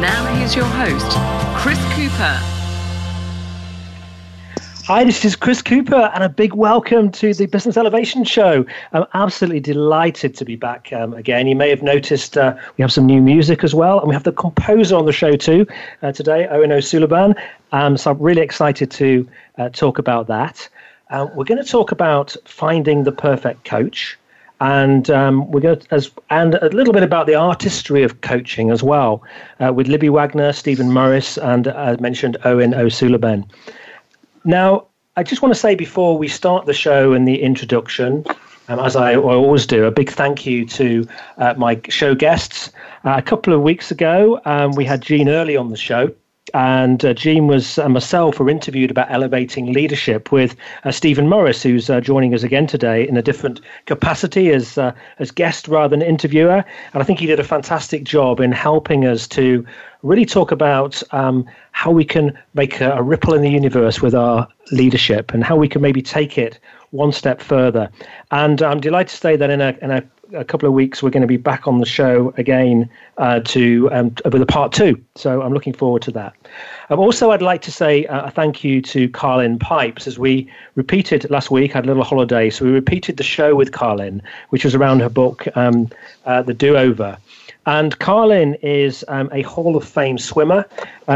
Now here's your host, Chris Cooper. Hi, this is Chris Cooper and a big welcome to the Business Elevation Show. I'm absolutely delighted to be back again. You may have noticed we have some new music as well, and we have the composer on the show too today, Owen Ó Súilleabháin. So I'm really excited to talk about that. We're going to talk about finding the perfect coach. And we're going to, and a little bit about the artistry of coaching as well, with Libby Wagner, Stephen Morris, and as mentioned, Owen Ó Súilleabháin. Now, I just want to say before we start the show and the introduction, as I always do, a big thank you to my show guests. A couple of weeks ago, we had Gene Early on the show. And Gene was myself were interviewed about elevating leadership with Stephen Morris, who's joining us again today in a different capacity as guest rather than interviewer. And I think he did a fantastic job in helping us to really talk about how we can make a ripple in the universe with our leadership and how we can maybe take it one step further. And I'm delighted to say that in a couple of weeks, we're going to be back on the show again with a part two. So I'm looking forward to that. Also, I'd like to say a thank you to Karlyn Pipes. As we repeated last week, I had a little holiday. So we repeated the show with Karlyn, which was around her book, The Do-Over. And Karlyn is a Hall of Fame swimmer.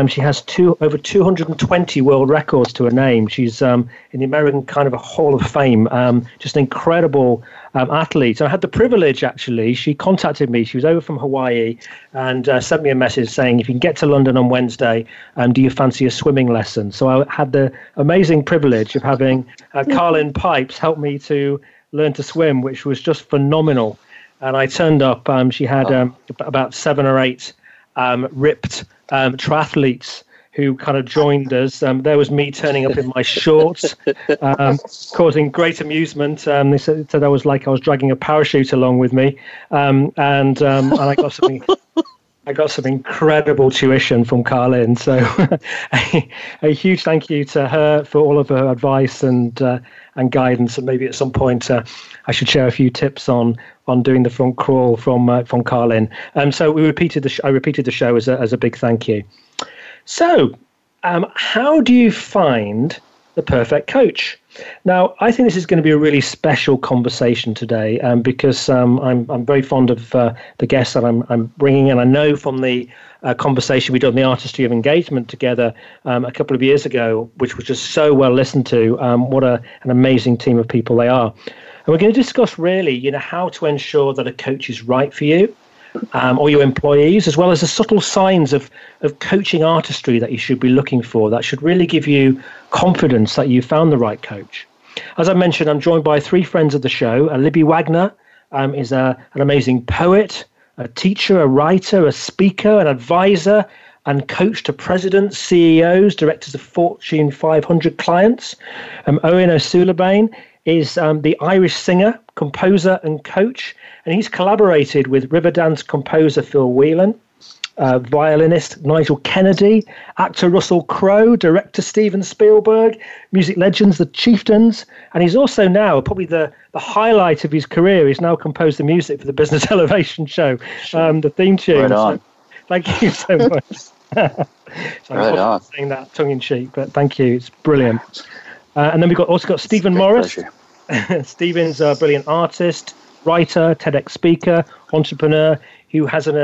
She has over 220 world records to her name. She's in the American kind of a Hall of Fame, just an incredible athlete. So I had the privilege, actually, she contacted me. She was over from Hawaii and sent me a message saying, if you can get to London on Wednesday, do you fancy a swimming lesson? So I had the amazing privilege of having Karlyn Pipes help me to learn to swim, which was just phenomenal. And I turned up, she had about 7 or 8 ripped triathletes who kind of joined us. There was me turning up in my shorts, causing great amusement. They said I was like I was dragging a parachute along with me. And I got something... I got some incredible tuition from Karlyn, so a huge thank you to her for all of her advice and guidance. And maybe at some point I should share a few tips on doing the front crawl from Karlyn. So we repeated I repeated the show as a big thank you. So, how do you find the perfect coach? Now, I think this is going to be a really special conversation today, because I'm very fond of the guests that I'm bringing, and I know from the conversation we did on the artistry of engagement together a couple of years ago, which was just so well listened to. What an amazing team of people they are, and we're going to discuss really, how to ensure that a coach is right for you. Or your employees, as well as the subtle signs of coaching artistry that you should be looking for that should really give you confidence that you found the right coach. As I mentioned, I'm joined by 3 friends of the show. Libby Wagner is an amazing poet, a teacher, a writer, a speaker, an advisor, and coach to presidents, CEOs, directors of Fortune 500 clients. Owen Ó Súilleabháin is the Irish singer, composer, and coach. And he's collaborated with Riverdance composer Bill Whelan, violinist Nigel Kennedy, actor Russell Crowe, director Steven Spielberg, music legends The Chieftains. And he's also now, probably the highlight of his career, he's now composed the music for the Business Elevation Show, the theme tune. Right on. So, thank you so much. So right on. Saying that tongue-in-cheek, but thank you. It's brilliant. And then we've got Stephen Morris. Stephen's a brilliant artist, writer, TEDx speaker, entrepreneur, who has an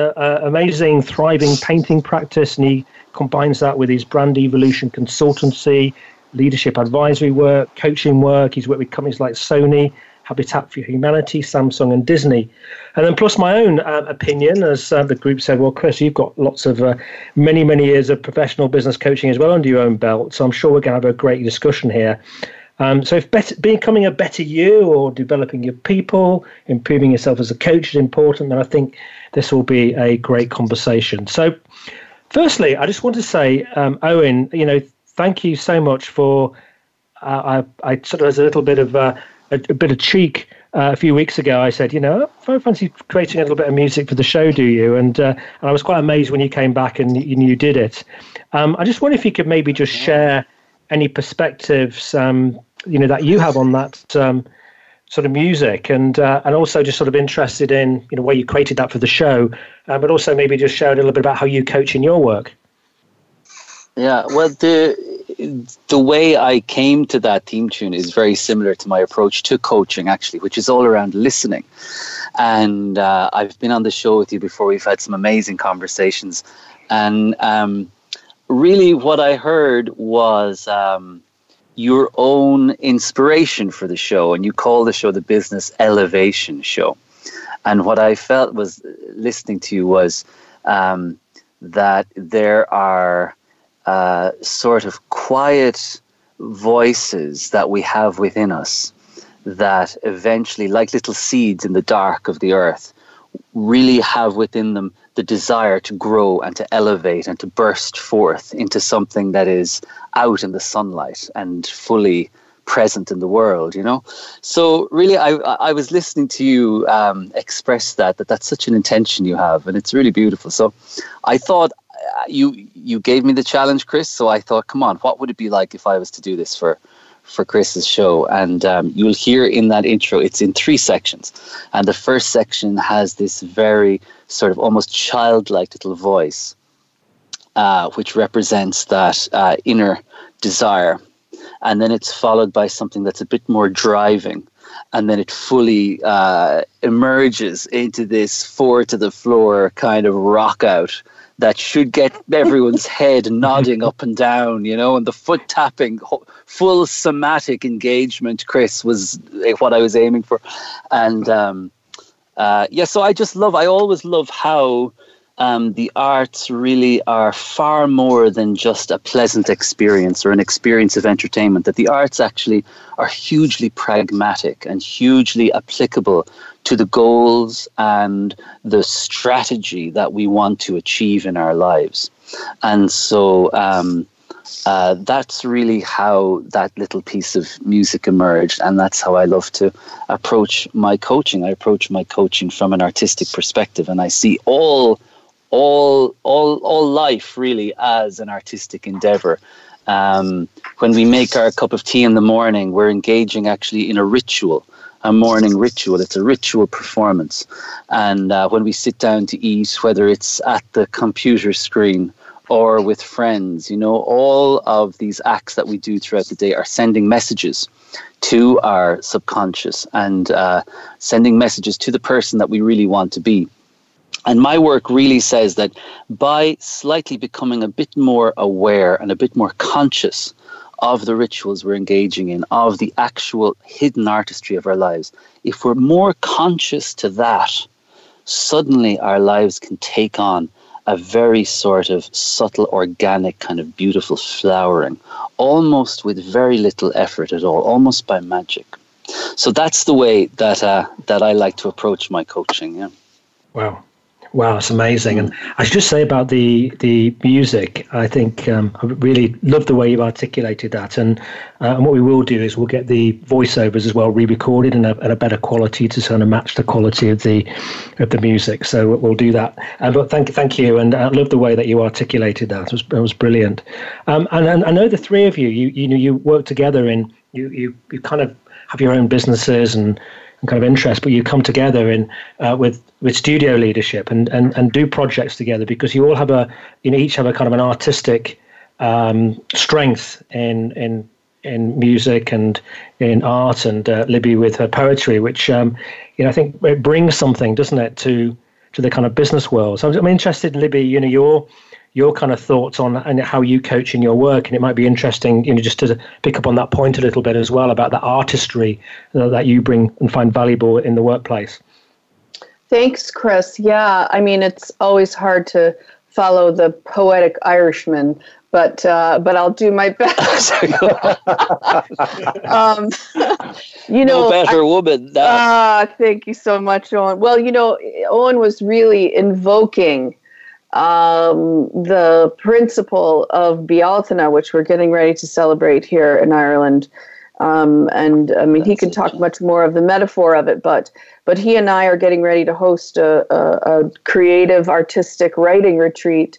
amazing, thriving painting practice, and he combines that with his brand evolution consultancy, leadership advisory work, coaching work. He's worked with companies like Sony, Habitat for Humanity, Samsung, and Disney. And then plus my own opinion, as the group said, well, Chris, you've got lots of many, many years of professional business coaching as well under your own belt, so I'm sure we're going to have a great discussion here. So if becoming a better you or developing your people, improving yourself as a coach is important, then I think this will be a great conversation. So Firstly, I just want to say, Owen, you know, thank you so much for. I sort of as a little bit of a bit of cheek a few weeks ago. I said, you know, I fancy creating a little bit of music for the show, do you? And I was quite amazed when you came back and you did it. I just wonder if you could maybe just share any perspectives, you know, that you have on that sort of music, and also just sort of interested in, you know, where you created that for the show, but also maybe just share a little bit about how you coach in your work. Yeah, well, the way I came to that theme tune is very similar to my approach to coaching, actually, which is all around listening. And I've been on the show with you before. We've had some amazing conversations. And really what I heard was your own inspiration for the show. And you call the show the Business Elevation Show. And what I felt was listening to you was that there are... sort of quiet voices that we have within us that eventually, like little seeds in the dark of the earth, really have within them the desire to grow and to elevate and to burst forth into something that is out in the sunlight and fully present in the world, you know? So really, I was listening to you express that that's such an intention you have, and it's really beautiful. So I thought, you gave me the challenge, Chris, so I thought, come on, what would it be like if I was to do this for Chris's show? And you'll hear in that intro, it's in three sections. And the first section has this very sort of almost childlike little voice, which represents that inner desire. And then it's followed by something that's a bit more driving. And then it fully emerges into this four-to-the-floor kind of rock out that should get everyone's head nodding up and down, you know, and the foot tapping, full somatic engagement, Chris, was what I was aiming for. And, so I always love how the arts really are far more than just a pleasant experience or an experience of entertainment, that the arts actually are hugely pragmatic and hugely applicable to the goals and the strategy that we want to achieve in our lives. And so that's really how that little piece of music emerged, and that's how I love to approach my coaching. I approach my coaching from an artistic perspective, and I see all life really as an artistic endeavor. When we make our cup of tea in the morning, we're engaging actually in a ritual, a morning ritual. It's a ritual performance. And when we sit down to eat, whether it's at the computer screen or with friends, you know, all of these acts that we do throughout the day are sending messages to our subconscious and sending messages to the person that we really want to be. And my work really says that by slightly becoming a bit more aware and a bit more conscious of the rituals we're engaging in, of the actual hidden artistry of our lives, if we're more conscious to that, suddenly our lives can take on a very sort of subtle, organic, kind of beautiful flowering, almost with very little effort at all, almost by magic. So that's the way that I like to approach my coaching. Yeah. Wow. Wow, it's amazing. And I should just say about the music, I think I really love the way you've articulated that. And what we will do is we'll get the voiceovers as well re-recorded in a better quality to sort of match the quality of the music. So we'll do that. But thank you. And I love the way that you articulated that. It was brilliant. And I know the three of you, you work together in, you kind of have your own businesses and kind of interest, but you come together in with studio leadership and do projects together because you all have each have a kind of an artistic strength in music and in art, and Libby with her poetry, which you know, I think it brings something, doesn't it, to the kind of business world. So I'm interested, Libby, you know, your kind of thoughts on and how you coach in your work, and it might be interesting, you know, just to pick up on that point a little bit as well about the artistry that you bring and find valuable in the workplace. Thanks, Chris. Yeah, I mean, it's always hard to follow the poetic Irishman, but I'll do my best. You know, no better woman. Thank you so much, Owen. Well, you know, Owen was really invoking the principal of Bealtaine, which we're getting ready to celebrate here in Ireland. And I mean, he can talk much more of the metaphor of it, but he and I are getting ready to host a creative artistic writing retreat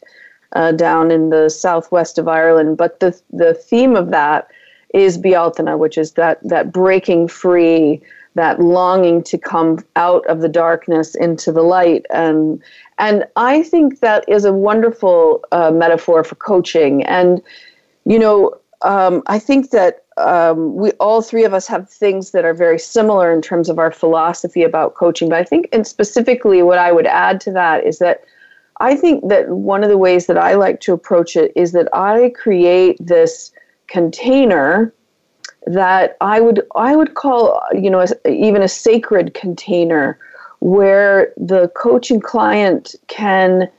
down in the southwest of Ireland. But the theme of that is Bealtaine, which is that breaking free, that longing to come out of the darkness into the light. And I think that is a wonderful metaphor for coaching. And, you know, I think that we all three of us have things that are very similar in terms of our philosophy about coaching. But I think, and specifically what I would add to that is that I think that one of the ways that I like to approach it is that I create this container that I would call, you know, even a sacred container where the coach and client can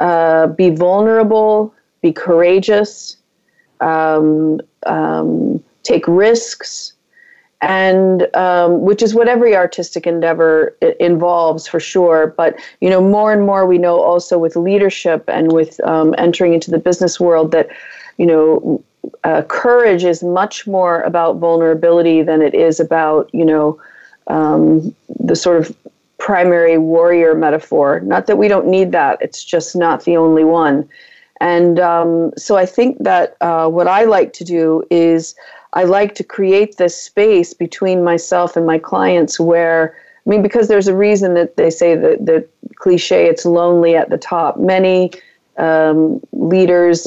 be vulnerable, be courageous, take risks, and which is what every artistic endeavor involves for sure. But, you know, more and more we know also with leadership and with entering into the business world that, you know, courage is much more about vulnerability than it is about, you know, the sort of primary warrior metaphor. Not that we don't need that. It's just not the only one. And so I think that what I like to do is I like to create this space between myself and my clients where, I mean, because there's a reason that they say that the cliche, it's lonely at the top. Many leaders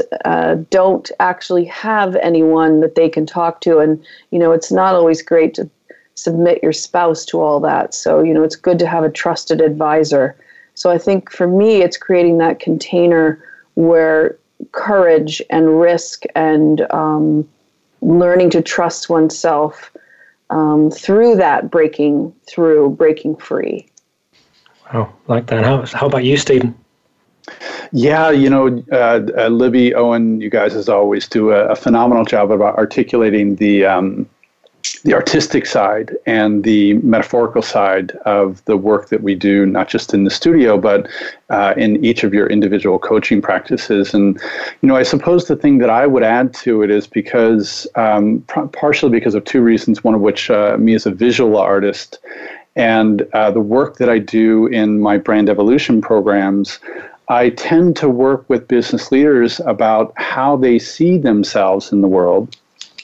don't actually have anyone that they can talk to. And, you know, it's not always great to submit your spouse to all that. So, you know, it's good to have a trusted advisor. So I think for me, it's creating that container where courage and risk and learning to trust oneself through that breaking free. Wow, like that. How about you, Stephen? Yeah, you know, Libby, Owen, you guys as always do a phenomenal job about articulating the artistic side and the metaphorical side of the work that we do, not just in the studio, but in each of your individual coaching practices. And, you know, I suppose the thing that I would add to it is because, partially because of two reasons, one of which me as a visual artist and the work that I do in my brand evolution programs, I tend to work with business leaders about how they see themselves in the world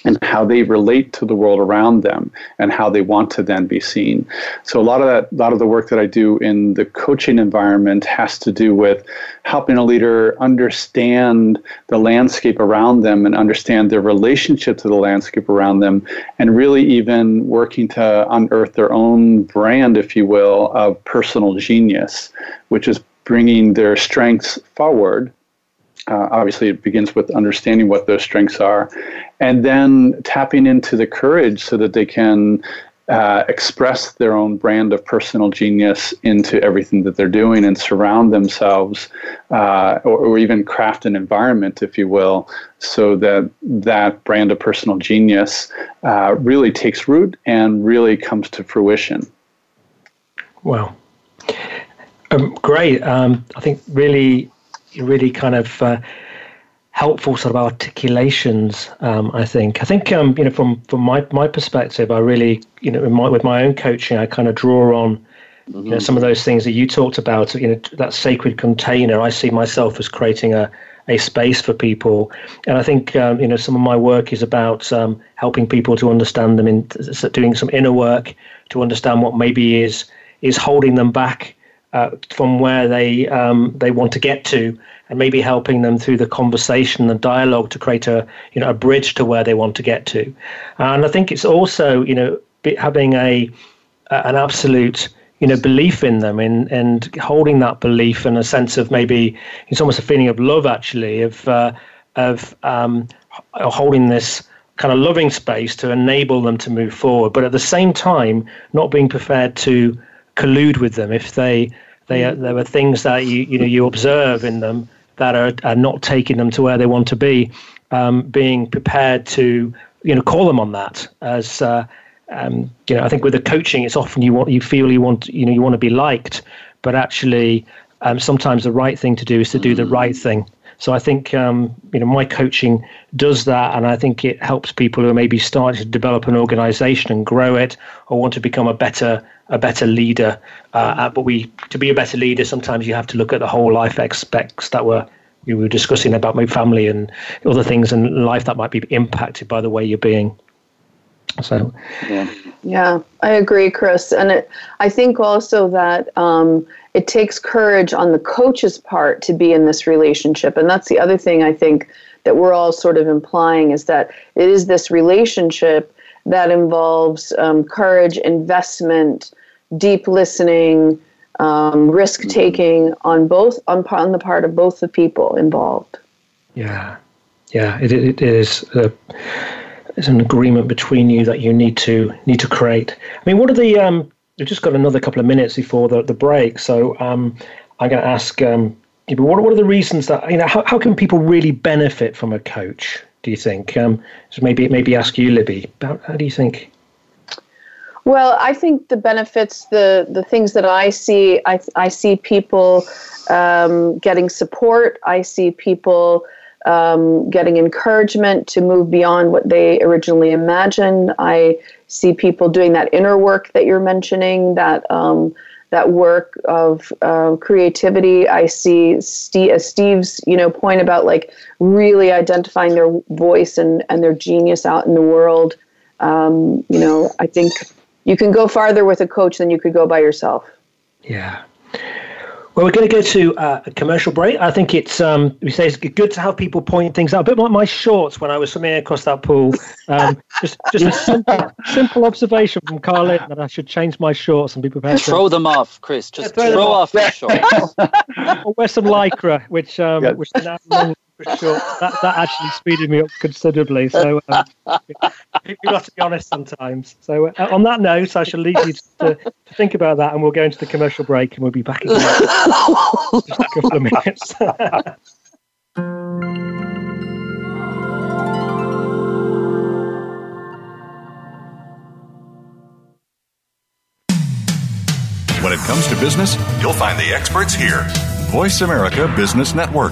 and how they relate to the world around them and how they want to then be seen. So a lot of the work that I do in the coaching environment has to do with helping a leader understand the landscape around them and understand their relationship to the landscape around them, and really even working to unearth their own brand, if you will, of personal genius, which is bringing their strengths forward. Obviously, it begins with understanding what those strengths are and then tapping into the courage so that they can express their own brand of personal genius into everything that they're doing and surround themselves or even craft an environment, if you will, so that that brand of personal genius really takes root and really comes to fruition. Wow. Great. I think really kind of helpful sort of articulations. I think you know, from my perspective, I really, you know, with my own coaching, I kind of draw on, mm-hmm. you know, some of those things that you talked about. You know, that sacred container. I see myself as creating a space for people, and I think you know, some of my work is about helping people to understand them, in doing some inner work to understand what maybe is holding them back from where they want to get to, and maybe helping them through the conversation, the dialogue, to create a bridge to where they want to get to. And I think it's also, you know, having an absolute, you know, belief in them, and holding that belief and a sense of, maybe it's almost a feeling of love, actually, of holding this kind of loving space to enable them to move forward, but at the same time not being prepared to collude with them if there are things that you observe in them that are not taking them to where they want to be. Being prepared to, you know, call them on that, as you know, I think with the coaching, it's often you feel you want to be liked, but actually sometimes the right thing to do is to do the right thing. So I think my coaching does that, and I think it helps people who are maybe starting to develop an organization and grow it, or want to become a better leader. But to be a better leader, sometimes you have to look at the whole life aspects that we were discussing about my family and other things in life that might be impacted by the way you're being. So, yeah, I agree, Chris. And I think also that it takes courage on the coach's part to be in this relationship. And that's the other thing I think that we're all sort of implying, is that it is this relationship that involves courage, investment, deep listening, risk taking on the part of both the people involved. Yeah, it is. It's an agreement between you that you need to create. I mean, what are the? We've just got another couple of minutes before the break, so I'm going to ask. What are the reasons that How can people really benefit from a coach, do you think? So maybe ask you, Libby. How do you think? Well, I think the benefits, the things that I see, I see people getting support. I see people getting encouragement to move beyond what they originally imagined. I see people doing that inner work that you're mentioning, that work of creativity. I see Steve's point about like really identifying their voice and their genius out in the world. I think you can go farther with a coach than you could go by yourself. Yeah. Well, we're going to go to a commercial break. I think it's good to have people point things out. A bit like my shorts when I was swimming across that pool. Just a simple observation from Karlyn that I should change my shorts and be prepared. Throw them off, Chris. Just throw off your shorts. Or wear some lycra, which now long. For sure. That actually speeded me up considerably. So people have to be honest sometimes. So on that note, I shall leave you to think about that, and we'll go into the commercial break, and we'll be back in just a couple of minutes. When it comes to business, you'll find the experts here. Voice America Business Network.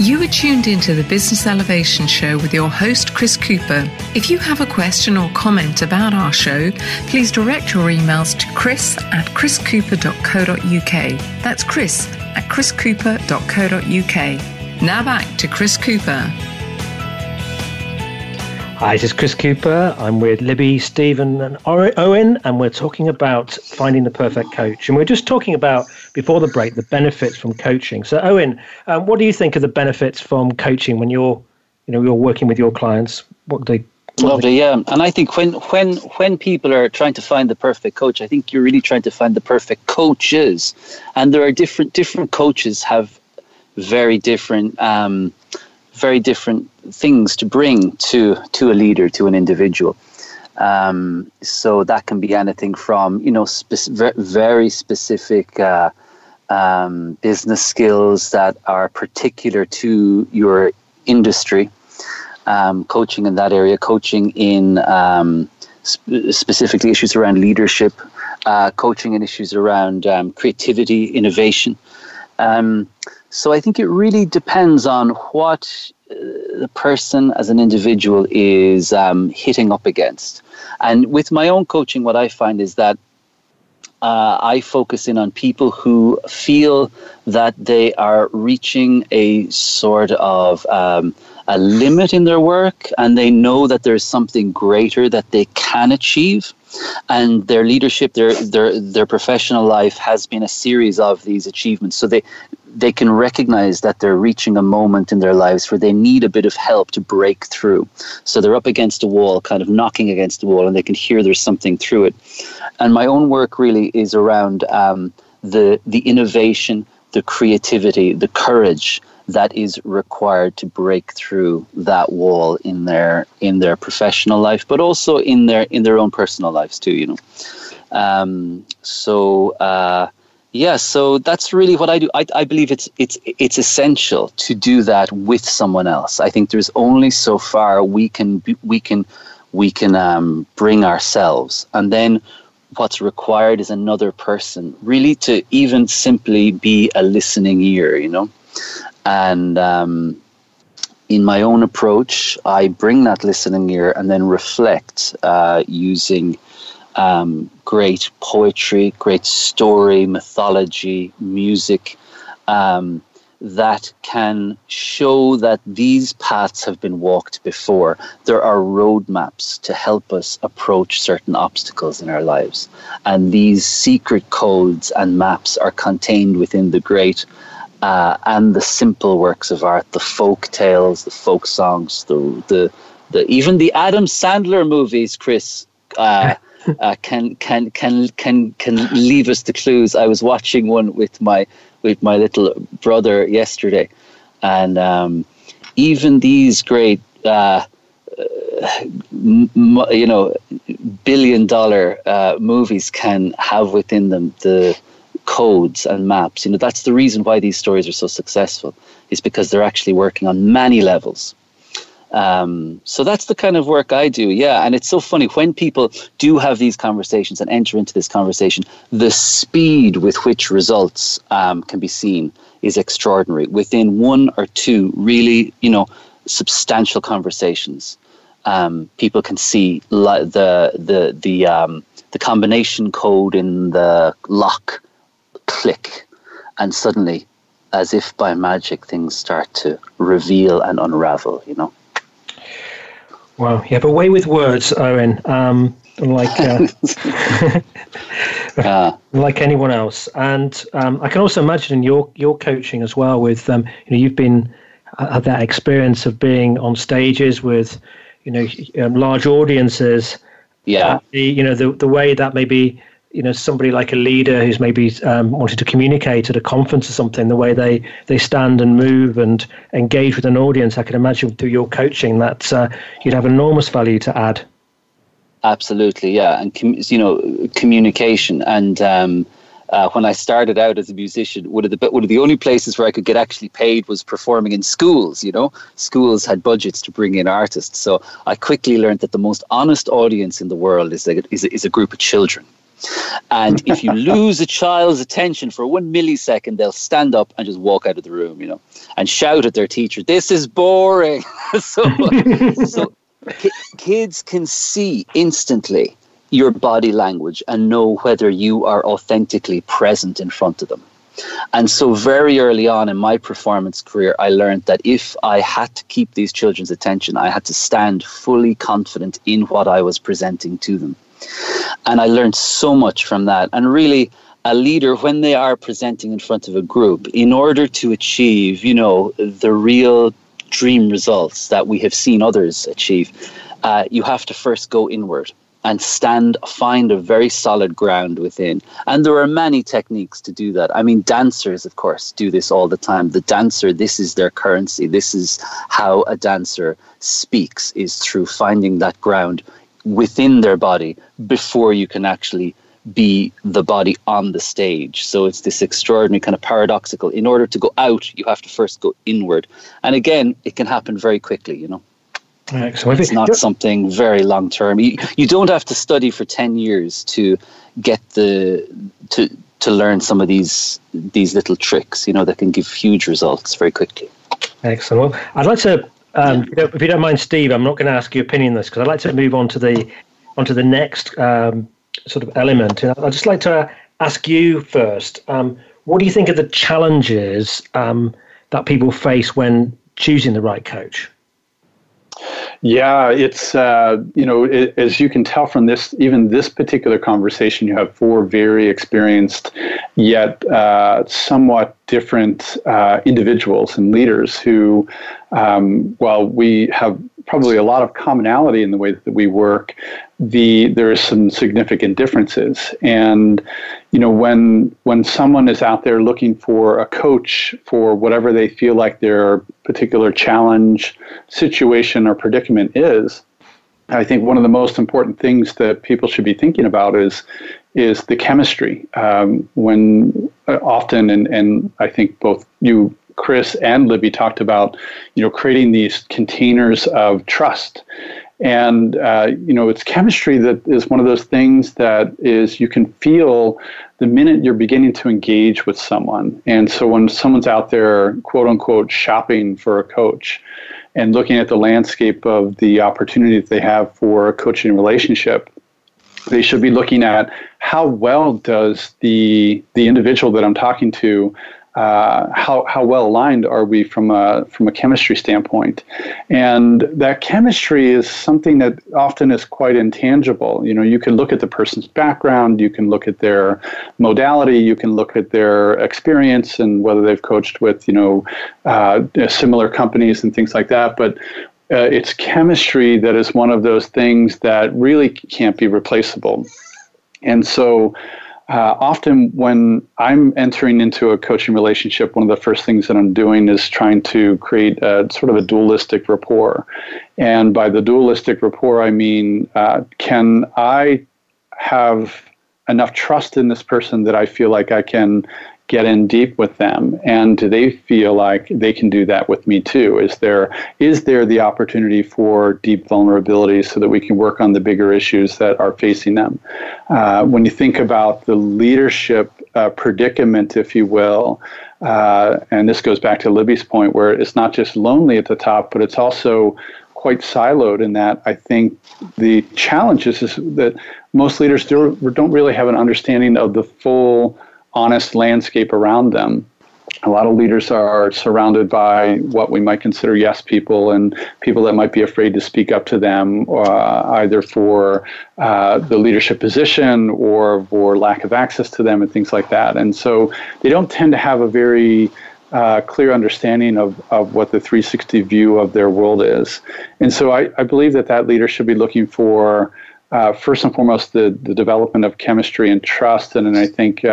You are tuned into the Business Elevation Show with your host, Chris Cooper. If you have a question or comment about our show, please direct your emails to chris@chriscooper.co.uk. That's chris@chriscooper.co.uk. Now back to Chris Cooper. Hi, this is Chris Cooper. I'm with Libby, Stephen, and Owen, and we're talking about finding the perfect coach. And we're just talking about, before the break, the benefits from coaching. So, Owen, what do you think are the benefits from coaching when you're working with your clients? What do they Lovely, yeah. And I think when people are trying to find the perfect coach, I think you're really trying to find the perfect coaches. And there are different coaches have very different things to bring to a leader, to an individual. So that can be anything from, you know, very specific business skills that are particular to your industry, coaching in that area, coaching in specifically issues around leadership, coaching in issues around creativity, innovation. So I think it really depends on what the person as an individual is hitting up against. And with my own coaching, what I find is that I focus in on people who feel that they are reaching a sort of a limit in their work, and they know that there's something greater that they can achieve. And their leadership, their professional life has been a series of these achievements. So they can recognize that they're reaching a moment in their lives where they need a bit of help to break through. So they're up against a wall, kind of knocking against a wall, and they can hear there's something through it. And my own work really is around the innovation, the creativity, the courage that is required to break through that wall in their professional life, but also in their own personal lives too, you know. Yeah, so that's really what I do. I believe it's essential to do that with someone else. I think there's only so far we can bring ourselves, and then what's required is another person, really, to even simply be a listening ear, you know. And in my own approach, I bring that listening ear and then reflect using great poetry, great story, mythology, music, that can show that these paths have been walked before. There are roadmaps to help us approach certain obstacles in our lives. And these secret codes and maps are contained within the great and the simple works of art, the folk tales, the folk songs, even the Adam Sandler movies, Chris, can leave us the clues. I was watching one with my little brother yesterday, and even these great billion-dollar movies can have within them the codes and maps. You know, that's the reason why these stories are so successful, is because they're actually working on many levels. So that's the kind of work I do, yeah. And it's so funny, when people do have these conversations and enter into this conversation, the speed with which results can be seen is extraordinary. Within one or two really, you know, substantial conversations, people can see the combination code in the lock click, and suddenly, as if by magic, things start to reveal and unravel, you know. Wow, you have a way with words, Owen, like anyone else. And I can also imagine in your coaching as well with, you've been had that experience of being on stages with, large audiences. Yeah. The way that maybe, somebody like a leader who's maybe wanted to communicate at a conference or something, the way they stand and move and engage with an audience, I can imagine through your coaching that you'd have enormous value to add. Absolutely, yeah. And, communication. And when I started out as a musician, one of the only places where I could get actually paid was performing in schools, you know. Schools had budgets to bring in artists. So I quickly learned that the most honest audience in the world is a group of children. And if you lose a child's attention for 1 millisecond, they'll stand up and just walk out of the room, and shout at their teacher, "This is boring." So kids can see instantly your body language and know whether you are authentically present in front of them. And so very early on in my performance career, I learned that if I had to keep these children's attention, I had to stand fully confident in what I was presenting to them. And I learned so much from that. And really, a leader, when they are presenting in front of a group, in order to achieve, the real dream results that we have seen others achieve, you have to first go inward and find a very solid ground within. And there are many techniques to do that. I mean, dancers, of course, do this all the time. The dancer, this is their currency. This is how a dancer speaks, is through finding that ground within their body before you can actually be the body on the stage. So it's this extraordinary kind of paradoxical. In order to go out, you have to first go inward. And again, it can happen very quickly, you know. Excellent. It's not something very long term. You don't have to study for 10 years to get to learn some of these little tricks, you know, that can give huge results very quickly. Excellent. Well, I'd like to, if you don't mind, Steve, I'm not going to ask your opinion on this, because I'd like to move on to the next sort of element. I'd just like to ask you first, what do you think are the challenges that people face when choosing the right coach? Yeah, it's, as you can tell from this particular conversation, you have four very experienced yet somewhat different individuals and leaders who, while we have probably a lot of commonality in the way that we work, there are some significant differences. And, you know, when someone is out there looking for a coach for whatever they feel like their particular challenge, situation, or predicament is, I think one of the most important things that people should be thinking about is the chemistry. When often, and I think both you, Chris, and Libby talked about, you know, creating these containers of trust. And, it's chemistry that is one of those things that is, you can feel the minute you're beginning to engage with someone. And so when someone's out there, quote unquote, shopping for a coach and looking at the landscape of the opportunity that they have for a coaching relationship, they should be looking at how well does the individual that I'm talking to, how well aligned are we from a chemistry standpoint? And that chemistry is something that often is quite intangible. You know, you can look at the person's background, you can look at their modality, you can look at their experience and whether they've coached with, you know, similar companies and things like that. But it's chemistry that is one of those things that really can't be replaceable. And so, often when I'm entering into a coaching relationship, one of the first things that I'm doing is trying to create a sort of a dualistic rapport. And by the dualistic rapport, I mean, can I have enough trust in this person that I feel like I can get in deep with them? And do they feel like they can do that with me too? Is there the opportunity for deep vulnerability so that we can work on the bigger issues that are facing them? When you think about the leadership predicament, if you will, and this goes back to Libby's point where it's not just lonely at the top, but it's also quite siloed in that I think the challenge is that most leaders don't really have an understanding of the full honest landscape around them. A lot of leaders are surrounded by what we might consider yes people and people that might be afraid to speak up to them, either for the leadership position or for lack of access to them and things like that. And so they don't tend to have a very clear understanding of what the 360 view of their world is. And so I believe that leader should be looking for first and foremost, the development of chemistry and trust. And I think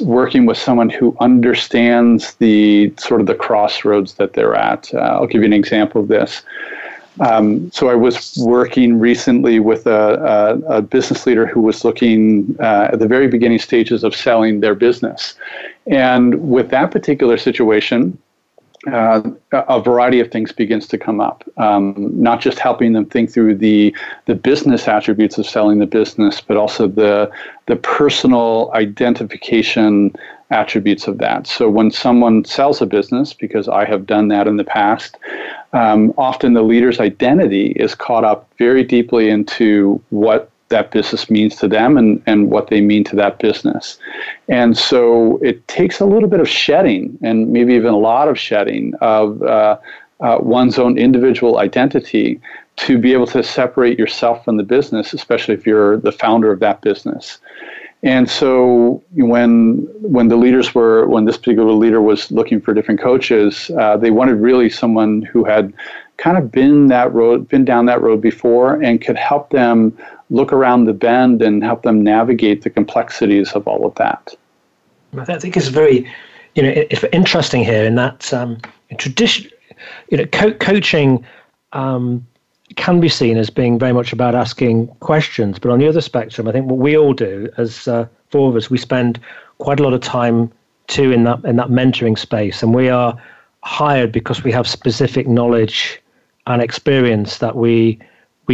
working with someone who understands the sort of the crossroads that they're at. I'll give you an example of this. So I was working recently with a business leader who was looking at the very beginning stages of selling their business. And with that particular situation, a variety of things begins to come up, not just helping them think through the business attributes of selling the business, but also the personal identification attributes of that. So when someone sells a business, because I have done that in the past, often the leader's identity is caught up very deeply into what that business means to them and what they mean to that business. And so it takes a little bit of shedding and maybe even a lot of shedding of one's own individual identity to be able to separate yourself from the business, especially if you're the founder of that business. And so when this particular leader was looking for different coaches, they wanted really someone who had kind of been down that road before and could help them look around the bend and help them navigate the complexities of all of that. I think it's very, interesting here in that tradition. Coaching can be seen as being very much about asking questions, but on the other spectrum, I think what we all do as four of us, we spend quite a lot of time too in that mentoring space, and we are hired because we have specific knowledge and experience that we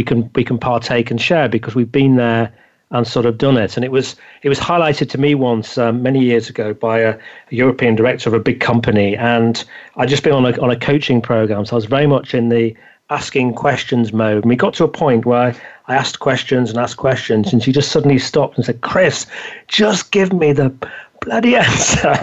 can partake and share because we've been there and sort of done it. And it was highlighted to me once many years ago by a European director of a big company, and I'd just been on a coaching program, so I was very much in the asking questions mode. And we got to a point where I asked questions, and she just suddenly stopped and said, "Chris, just give me the bloody answer."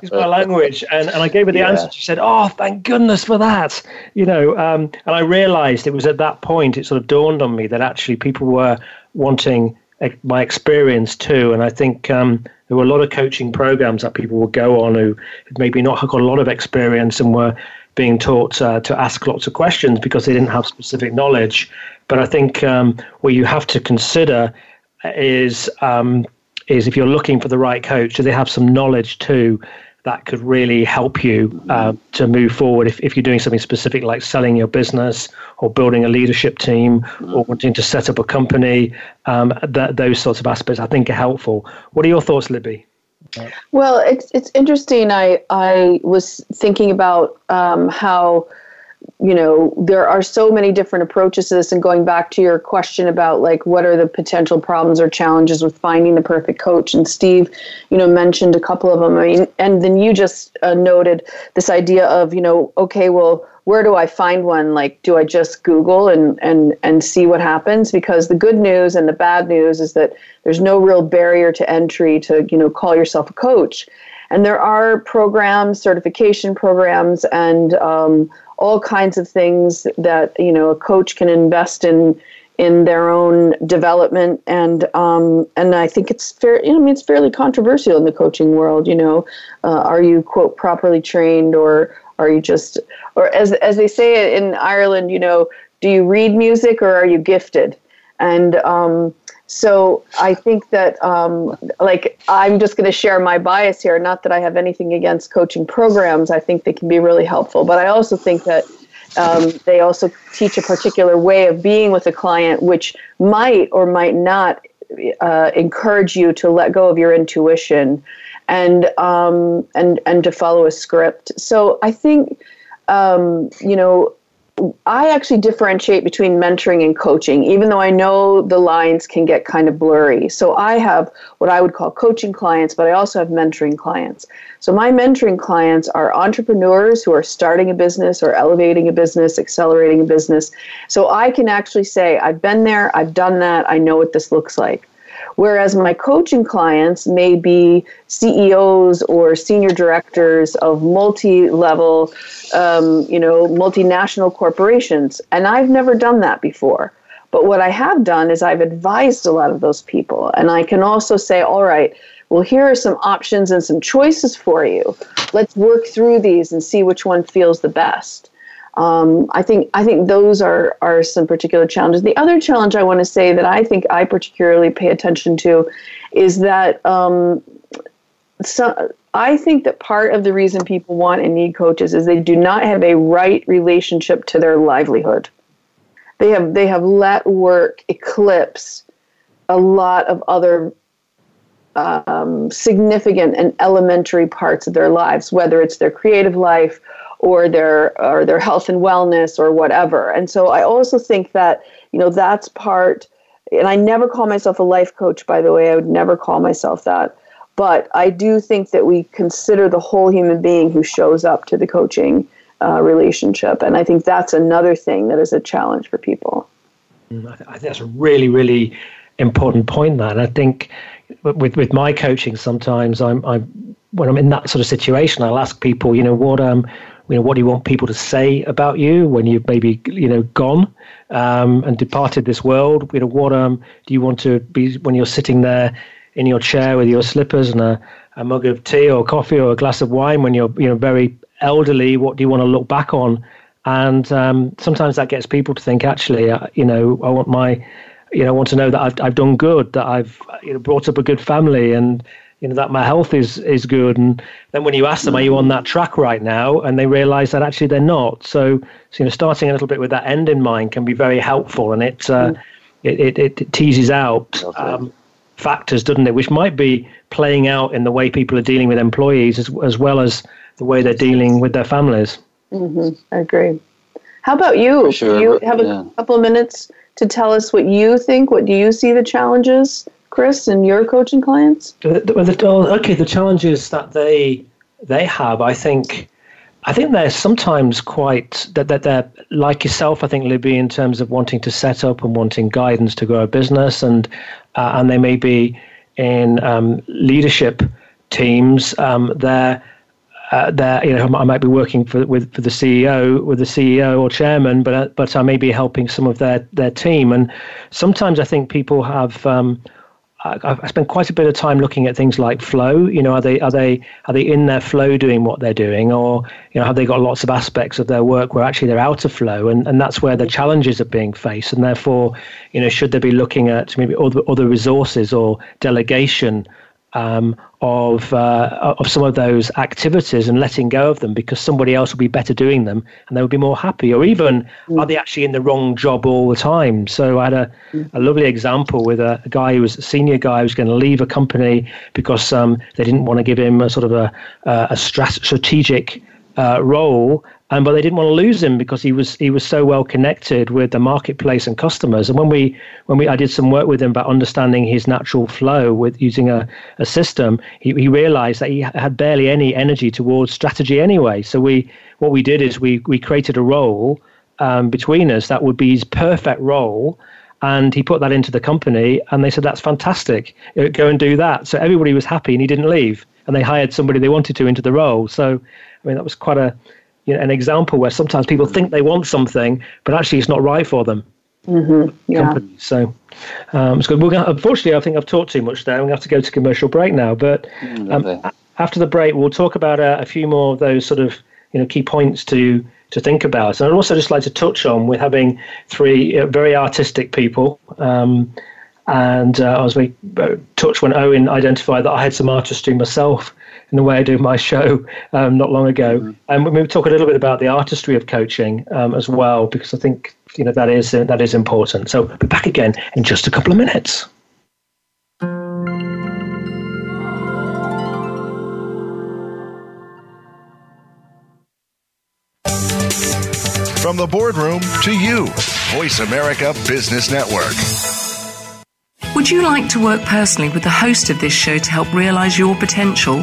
It's my language. And I gave her the answer. She said, "Oh, thank goodness for that." And I realized it was at that point, it sort of dawned on me that actually people were wanting my experience too. And I think there were a lot of coaching programs that people would go on who maybe not had got a lot of experience and were being taught to ask lots of questions because they didn't have specific knowledge. But I think what you have to consider is if you're looking for the right coach, do they have some knowledge too that could really help you to move forward if you're doing something specific like selling your business or building a leadership team or wanting to set up a company, those sorts of aspects I think are helpful. What are your thoughts, Libby? Well, it's interesting. I was thinking about how, there are so many different approaches to this, and going back to your question about like what are the potential problems or challenges with finding the perfect coach, and Steve, mentioned a couple of them. I mean, and then you just noted this idea of, okay, well, where do I find one? Like, do I just Google and see what happens? Because the good news and the bad news is that there's no real barrier to entry to, call yourself a coach. And there are programs, certification programs, and all kinds of things that, a coach can invest in their own development. And I think it's fair. It's fairly controversial in the coaching world. Are you, quote, properly trained, or are you just, or as they say in Ireland, do you read music or are you gifted? And so I think that, I'm just going to share my bias here. Not that I have anything against coaching programs. I think they can be really helpful. But I also think that they also teach a particular way of being with a client, which might or might not encourage you to let go of your intuition and to follow a script. So I think, I actually differentiate between mentoring and coaching, even though I know the lines can get kind of blurry. So I have what I would call coaching clients, but I also have mentoring clients. So my mentoring clients are entrepreneurs who are starting a business or elevating a business, accelerating a business. So I can actually say, I've been there, I've done that, I know what this looks like. Whereas my coaching clients may be CEOs or senior directors of multi-level, multinational corporations. And I've never done that before. But what I have done is I've advised a lot of those people. And I can also say, all right, well, here are some options and some choices for you. Let's work through these and see which one feels the best. I think those are some particular challenges. The other challenge I want to say that I think I particularly pay attention to is that I think that part of the reason people want and need coaches is they do not have a right relationship to their livelihood. They have let work eclipse a lot of other significant and elementary parts of their lives, whether it's their creative life or their health and wellness or whatever. And so I also think that, that's part, and I never call myself a life coach, by the way, I would never call myself that. But I do think that we consider the whole human being who shows up to the coaching relationship. And I think that's another thing that is a challenge for people. I think that's a really, really important point, that. And I think with my coaching, sometimes when I'm in that sort of situation, I'll ask people, what do you want people to say about you when you've maybe, gone? and departed this world. You know, what do you want to be when you're sitting there in your chair with your slippers and a mug of tea or coffee or a glass of wine when you're, you know, very elderly? What do you want to look back on? And sometimes that gets people to think, actually, you know, I want my, you know, I want to know that I've done good, that I've, you know, brought up a good family, and, you know, that my health is good. And then when you ask them, are you on that track right now? And they realize that actually they're not. So you know, starting a little bit with that end in mind can be very helpful. And it teases out factors, doesn't it? Which might be playing out in the way people are dealing with employees as well as the way they're dealing with their families. Mm-hmm. I agree. How about you? Sure, you have a couple of minutes to tell us what you think. What do you see the challenges, Chris, and your coaching clients? The challenges that they have, I think they're sometimes quite, that they're like yourself, I think, Libby, in terms of wanting to set up and wanting guidance to grow a business, and they may be in leadership teams. There, you know, I might be working for the CEO or chairman, but I may be helping some of their team. And sometimes I think people have. I spend quite a bit of time looking at things like flow. You know, are they in their flow doing what they're doing, or, you know, have they got lots of aspects of their work where actually they're out of flow, and that's where the challenges are being faced. And therefore, you know, should they be looking at maybe other resources or delegation of some of those activities and letting go of them because somebody else will be better doing them and they will be more happy? Or even, are they actually in the wrong job all the time? So I had a lovely example with a guy who was a senior guy who was going to leave a company because they didn't want to give him a sort of a strategic role, but they didn't want to lose him because he was so well connected with the marketplace and customers. And when I did some work with him about understanding his natural flow with using a system, he realized that he had barely any energy towards strategy anyway. So what we did is we created a role between us that would be his perfect role. And he put that into the company, and they said, that's fantastic. Go and do that. So everybody was happy, and he didn't leave. And they hired somebody they wanted to into the role. So, I mean, that was quite an example where sometimes people think they want something, but actually it's not right for them. Mm-hmm. Yeah. Company. So it's good. Unfortunately, I think I've talked too much there. We're going to have to go to commercial break now. But after the break, we'll talk about a few more of those sort of, you know, key points to think about. And I'd also just like to touch on, we're having three very artistic people. And as we touched when Owen identified that I had some artistry myself in the way I do my show not long ago. Mm-hmm. And we'll talk a little bit about the artistry of coaching as well, because I think, you know, that is important. So we'll be back again in just a couple of minutes. From the boardroom to you, Voice America Business Network. Would you like to work personally with the host of this show to help realize your potential?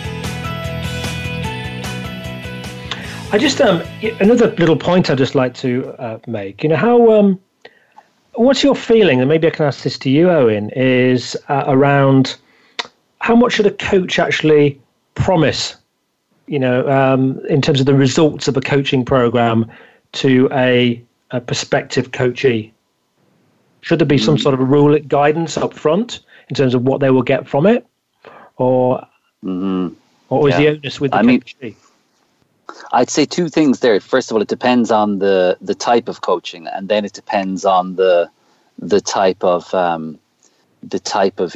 I just another little point I'd just like to make. You know, how What's your feeling, and maybe I can ask this to you, Owen, is around how much should a coach actually promise, you know, in terms of the results of a coaching program to a prospective coachee? Should there be some sort of a rule, guidance up front in terms of what they will get from it? Or is the onus with the coachee? I'd say two things there. First of all, it depends on the type of coaching, and then it depends on the type of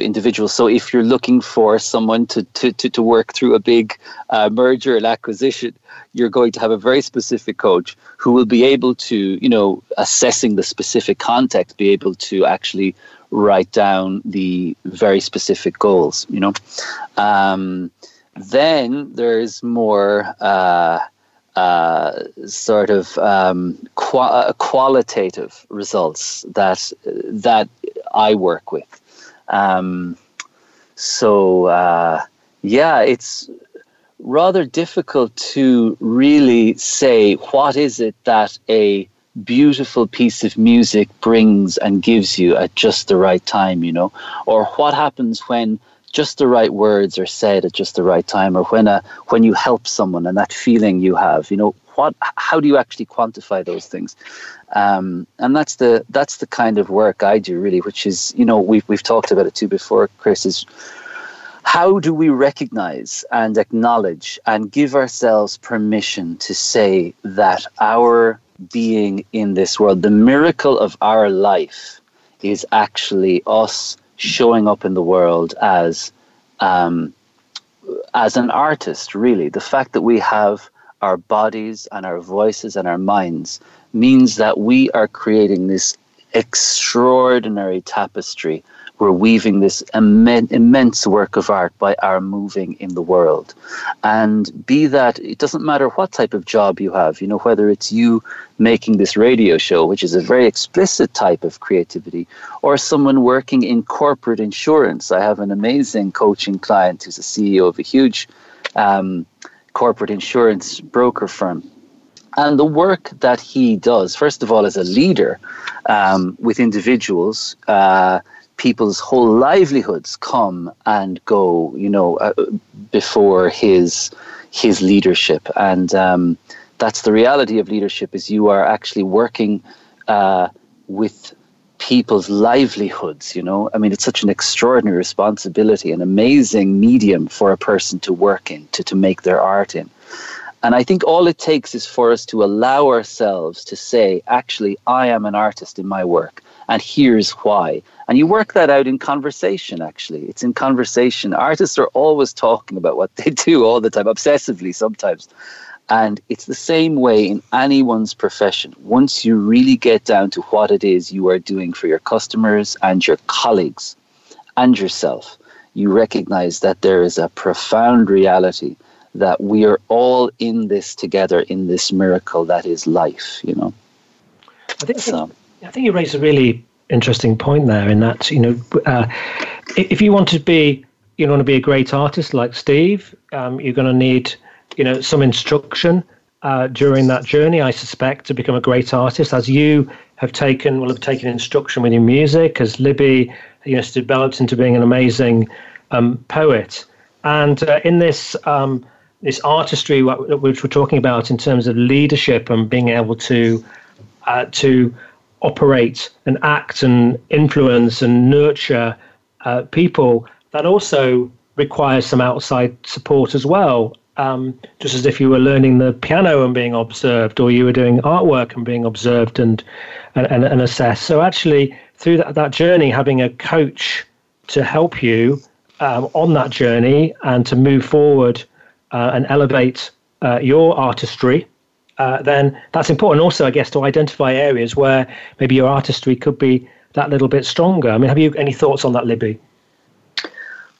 individual. So if you're looking for someone to work through a big merger and acquisition, you're going to have a very specific coach who will be able to, you know, assessing the specific context, be able to actually write down the very specific goals, you know. Then there's more qualitative results that I work with. So it's rather difficult to really say what is it that a beautiful piece of music brings and gives you at just the right time, you know, or what happens when just the right words are said at just the right time, or when you help someone and that feeling you have, you know, how do you actually quantify those things? And that's the kind of work I do really, which is, you know, we've talked about it too before, Chris, is how do we recognize and acknowledge and give ourselves permission to say that our being in this world, the miracle of our life, is actually us showing up in the world as an artist, really. The fact that we have our bodies and our voices and our minds means that we are creating this extraordinary tapestry. We're weaving this immense work of art by our moving in the world. And be that, it doesn't matter what type of job you have, you know, whether it's you making this radio show, which is a very explicit type of creativity, or someone working in corporate insurance. I have an amazing coaching client who's a CEO of a huge corporate insurance broker firm. And the work that he does, first of all, as a leader with individuals, people's whole livelihoods come and go, you know, before his leadership. And that's the reality of leadership, is you are actually working with people's livelihoods, you know. I mean, it's such an extraordinary responsibility, an amazing medium for a person to work in, to make their art in. And I think all it takes is for us to allow ourselves to say, actually, I am an artist in my work, and here's why. And you work that out in conversation, actually. It's in conversation. Artists are always talking about what they do all the time, obsessively sometimes. And it's the same way in anyone's profession. Once you really get down to what it is you are doing for your customers and your colleagues and yourself, you recognize that there is a profound reality that we are all in this together, in this miracle that is life, you know. I think you raised a really interesting point there, in that, you know, if you want to be, you want to be a great artist like Steve, you're going to need, you know, some instruction during that journey, I suspect, to become a great artist, as you have taken, will have taken instruction with your music, as Libby, you know, developed into being an amazing poet. And in this this artistry, which we're talking about in terms of leadership and being able to operate and act and influence and nurture people, that also requires some outside support as well, just as if you were learning the piano and being observed, or you were doing artwork and being observed and assessed. So actually, through that journey, having a coach to help you on that journey and to move forward and elevate your artistry, then that's important also, I guess, to identify areas where maybe your artistry could be that little bit stronger. I mean, have you any thoughts on that, Libby?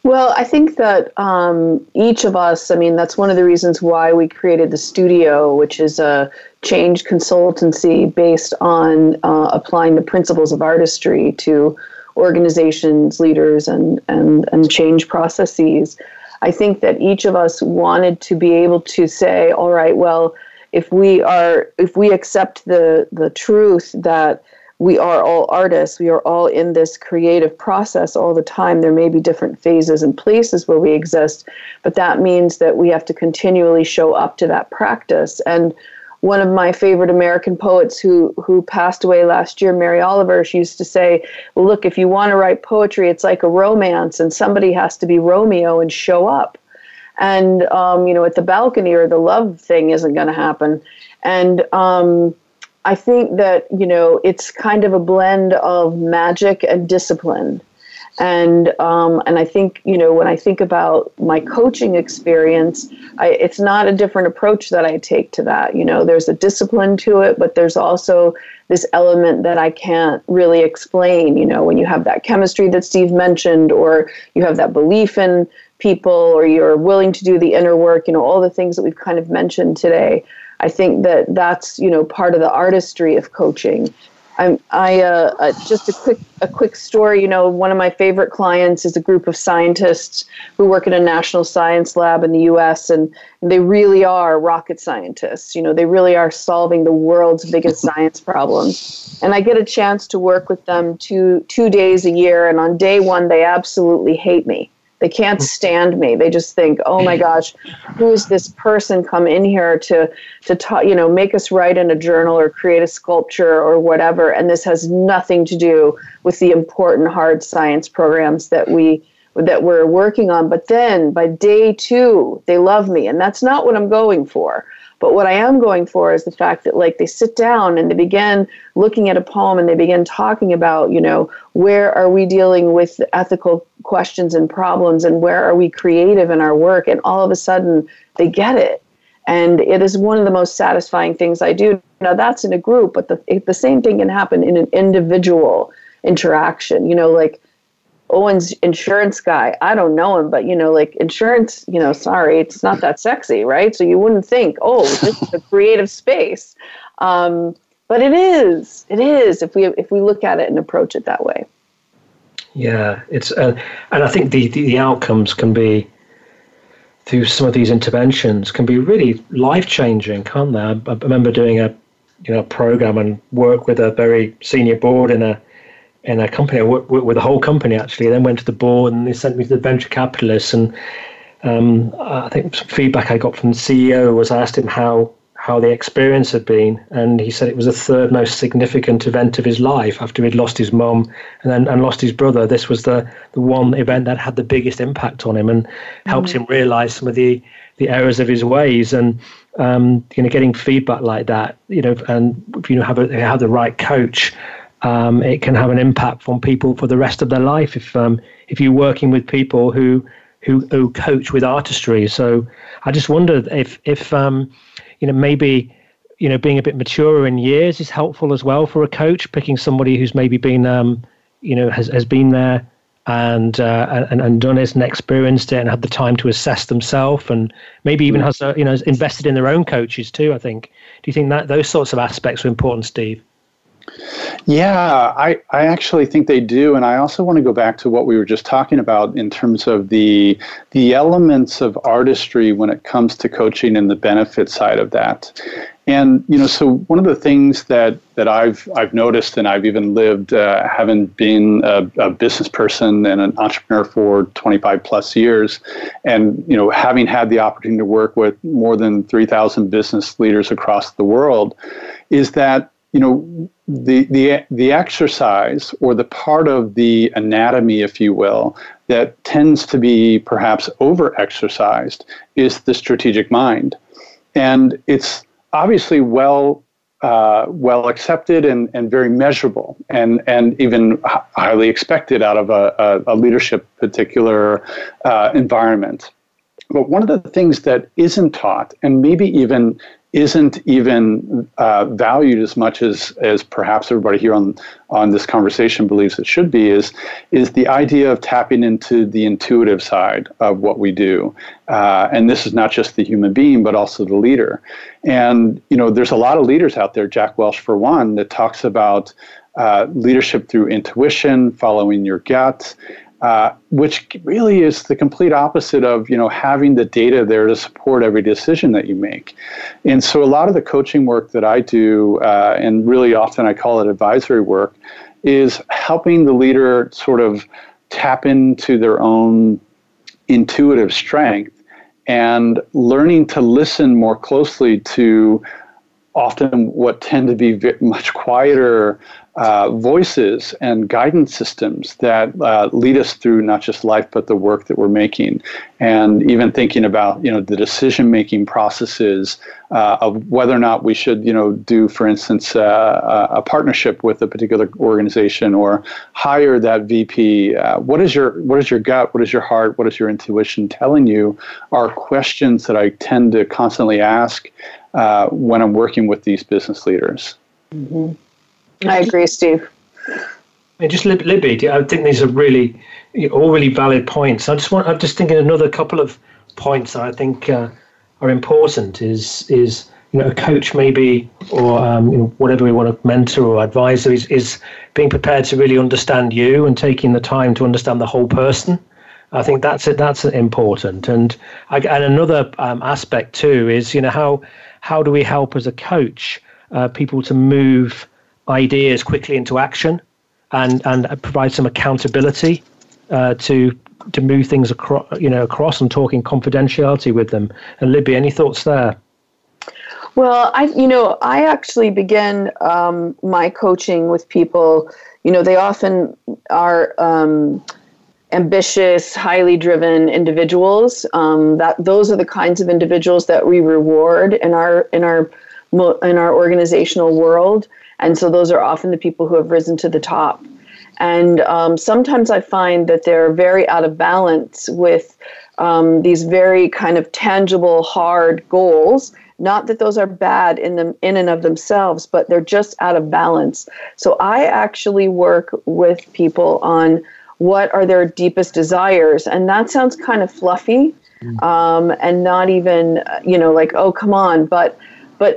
Well, I think that each of us, I mean, that's one of the reasons why we created the studio, which is a change consultancy based on applying the principles of artistry to organizations, leaders, and change processes. I think that each of us wanted to be able to say, all right, well, if we accept the truth that we are all artists. We are all in this creative process all the time. There may be different phases and places where we exist, but that means that we have to continually show up to that practice. And one of my favorite American poets who passed away last year, Mary Oliver, she used to say, well, look, if you want to write poetry, it's like a romance, and somebody has to be Romeo and show up. And, at the balcony or the love thing isn't going to happen. And I think that, it's kind of a blend of magic and discipline. And I think, when I think about my coaching experience, it's not a different approach that I take to that. There's a discipline to it, but there's also this element that I can't really explain. When you have that chemistry that Steve mentioned, or you have that belief in people, or you're willing to do the inner work, all the things that we've kind of mentioned today, I think that that's, part of the artistry of coaching. Just a quick story. One of my favorite clients is a group of scientists who work in a national science lab in the U.S., and they really are rocket scientists. They really are solving the world's biggest science problems. And I get a chance to work with them two days a year, and on day one, they absolutely hate me. They can't stand me. They just think, oh my gosh, who is this person come in here to make us write in a journal or create a sculpture or whatever. And this has nothing to do with the important hard science programs that we're working on. But then by day two, they love me. And that's not what I'm going for. But what I am going for is the fact that, like, they sit down and they begin looking at a poem and they begin talking about, where are we dealing with ethical questions and problems, and where are we creative in our work? And all of a sudden they get it. And it is one of the most satisfying things I do. Now, that's in a group, but the same thing can happen in an individual interaction, like Owen's insurance guy. I don't know him, but, insurance, sorry, it's not that sexy, right? So you wouldn't think, oh, this is a creative space. But it is, if we look at it and approach it that way. Yeah. It's, and I think the outcomes can be, through some of these interventions, can be really life-changing, can't they? I remember doing a program and work with a very senior board in a company. I worked with a whole company, actually. I then went to the board and they sent me to the venture capitalists. And I think some feedback I got from the CEO was, I asked him how the experience had been. And he said it was the third most significant event of his life, after he'd lost his mum and lost his brother. This was the one event that had the biggest impact on him and helped him realize some of the errors of his ways. And, getting feedback like that, and if you have the right coach, it can have an impact on people for the rest of their life if you're working with people who coach with artistry. So I just wondered if maybe being a bit mature in years is helpful as well for a coach, picking somebody who's maybe been has been there and done it and experienced it and had the time to assess themselves, and maybe even has has invested in their own coaches too, I think. Do you think that those sorts of aspects are important, Steve? Yeah, I actually think they do. And I also want to go back to what we were just talking about in terms of the elements of artistry when it comes to coaching and the benefit side of that. And, so one of the things that I've noticed, and I've even lived, having been a business person and an entrepreneur for 25 plus years, and, having had the opportunity to work with more than 3,000 business leaders across the world, is that, the exercise, or the part of the anatomy, if you will, that tends to be perhaps over-exercised is the strategic mind. And it's obviously well accepted and very measurable and even highly expected out of a leadership particular environment. But one of the things that isn't taught, and maybe even isn't even valued as much as perhaps everybody here on this conversation believes it should be, is the idea of tapping into the intuitive side of what we do. And this is not just the human being, but also the leader. And, there's a lot of leaders out there, Jack Welch for one, that talks about leadership through intuition, following your gut. which really is the complete opposite of, you know, having the data there to support every decision that you make. And so a lot of the coaching work that I do, and really often I call it advisory work, is helping the leader sort of tap into their own intuitive strength and learning to listen more closely to often what tend to be much quieter voices and guidance systems that lead us through not just life, but the work that we're making. And even thinking about, you know, the decision-making processes of whether or not we should, you know, do, for instance, a partnership with a particular organization or hire that VP. What is your gut? What is your heart? What is your intuition telling you? Are questions that I tend to constantly ask when I'm working with these business leaders. Mm-hmm. I agree, Steve. And just Libby, I think these are really, all really valid points. I'm just thinking another couple of points that I think are important is you know, a coach maybe, or you know, whatever we want to mentor or advisor is being prepared to really understand you and taking the time to understand the whole person. I think that's it. That's important. And another aspect too is, you know, how do we help as a coach people to move ideas quickly into action and provide some accountability to move things across and talking confidentiality with them. And Libby, any thoughts there? Well, I actually begin my coaching with people. You know, they often are ambitious, highly driven individuals. That those are the kinds of individuals that we reward in our organizational world. And so those are often the people who have risen to the top. And sometimes I find that they're very out of balance with these very kind of tangible, hard goals. Not that those are bad in and of themselves, but they're just out of balance. So I actually work with people on what are their deepest desires. And that sounds kind of fluffy and not even, you know, like, oh, come on. But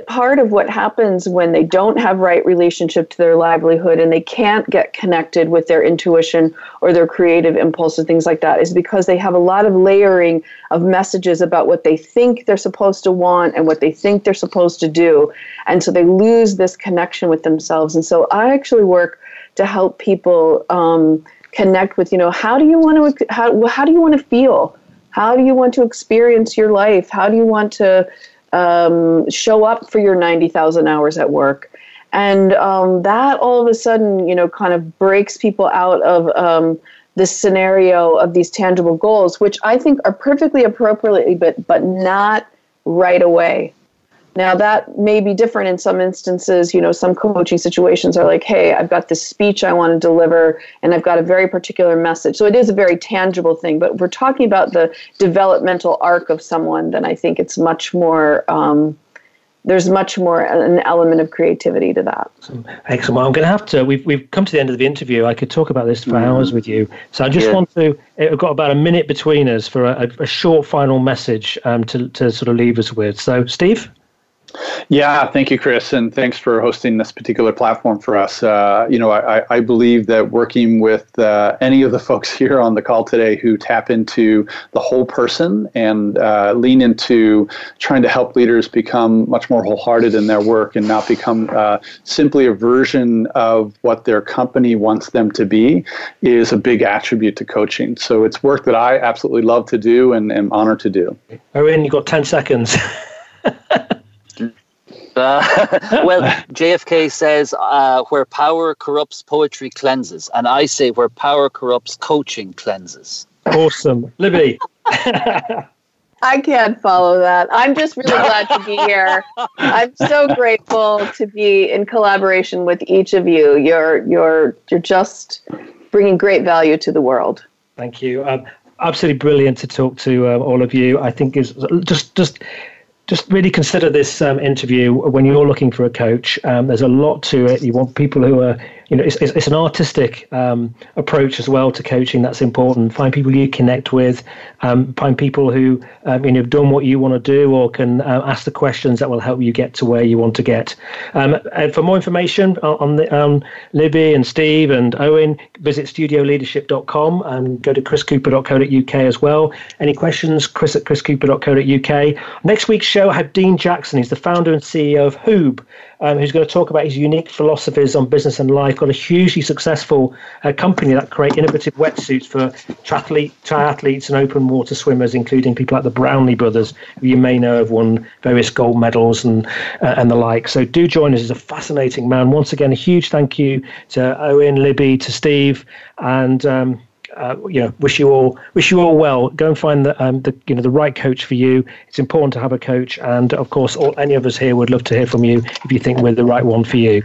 part of what happens when they don't have right relationship to their livelihood and they can't get connected with their intuition or their creative impulse or things like that is because they have a lot of layering of messages about what they think they're supposed to want and what they think they're supposed to do. And so they lose this connection with themselves. And so I actually work to help people connect with, you know, how do you want to feel? How do you want to experience your life? How do you want to show up for your 90,000 hours at work? And that all of a sudden, you know, kind of breaks people out of this scenario of these tangible goals, which I think are perfectly appropriately, but not right away. Now, that may be different in some instances. You know, some coaching situations are like, hey, I've got this speech I want to deliver, and I've got a very particular message. So it is a very tangible thing. But if we're talking about the developmental arc of someone, then I think it's much more, there's much more an element of creativity to that. Excellent. Well, I'm going to have to, we've come to the end of the interview. I could talk about this for hours with you. So I just want to, we've got about a minute between us for a short final message to sort of leave us with. So, Steve? Yeah, thank you, Chris, and thanks for hosting this particular platform for us. You know, I believe that working with any of the folks here on the call today who tap into the whole person and lean into trying to help leaders become much more wholehearted in their work and not become simply a version of what their company wants them to be is a big attribute to coaching. So it's work that I absolutely love to do and am honored to do. Owen, you've got 10 seconds. Well, JFK says, where power corrupts, poetry cleanses. And I say, where power corrupts, coaching cleanses. Awesome. Libby. I can't follow that. I'm just really glad to be here. I'm so grateful to be in collaboration with each of you. You're just bringing great value to the world. Thank you. Absolutely brilliant to talk to all of you. I think is just just really consider this interview when you're looking for a coach. There's a lot to it. You want people who are, you know, it's an artistic approach as well to coaching. That's important. Find people you connect with. Find people who you know, have done what you want to do or can ask the questions that will help you get to where you want to get. And for more information on the, Libby and Steve and Owen, visit studioleadership.com and go to chriscooper.co.uk as well. Any questions, chris@chriscooper.co.uk. Next week's show, I had Dean Jackson. He's the founder and CEO of Hoob, who's going to talk about his unique philosophies on business and life. Got a hugely successful company that create innovative wetsuits for triathletes and open water swimmers, including people like the Brownlee brothers, who you may know have won various gold medals and the like. So do join us. He's a fascinating man. Once again, a huge thank you to Owen, Libby, to Steve, and you know, wish you all well. Go and find the right coach for you. It's important to have a coach, and of course, any of us here would love to hear from you if you think we're the right one for you.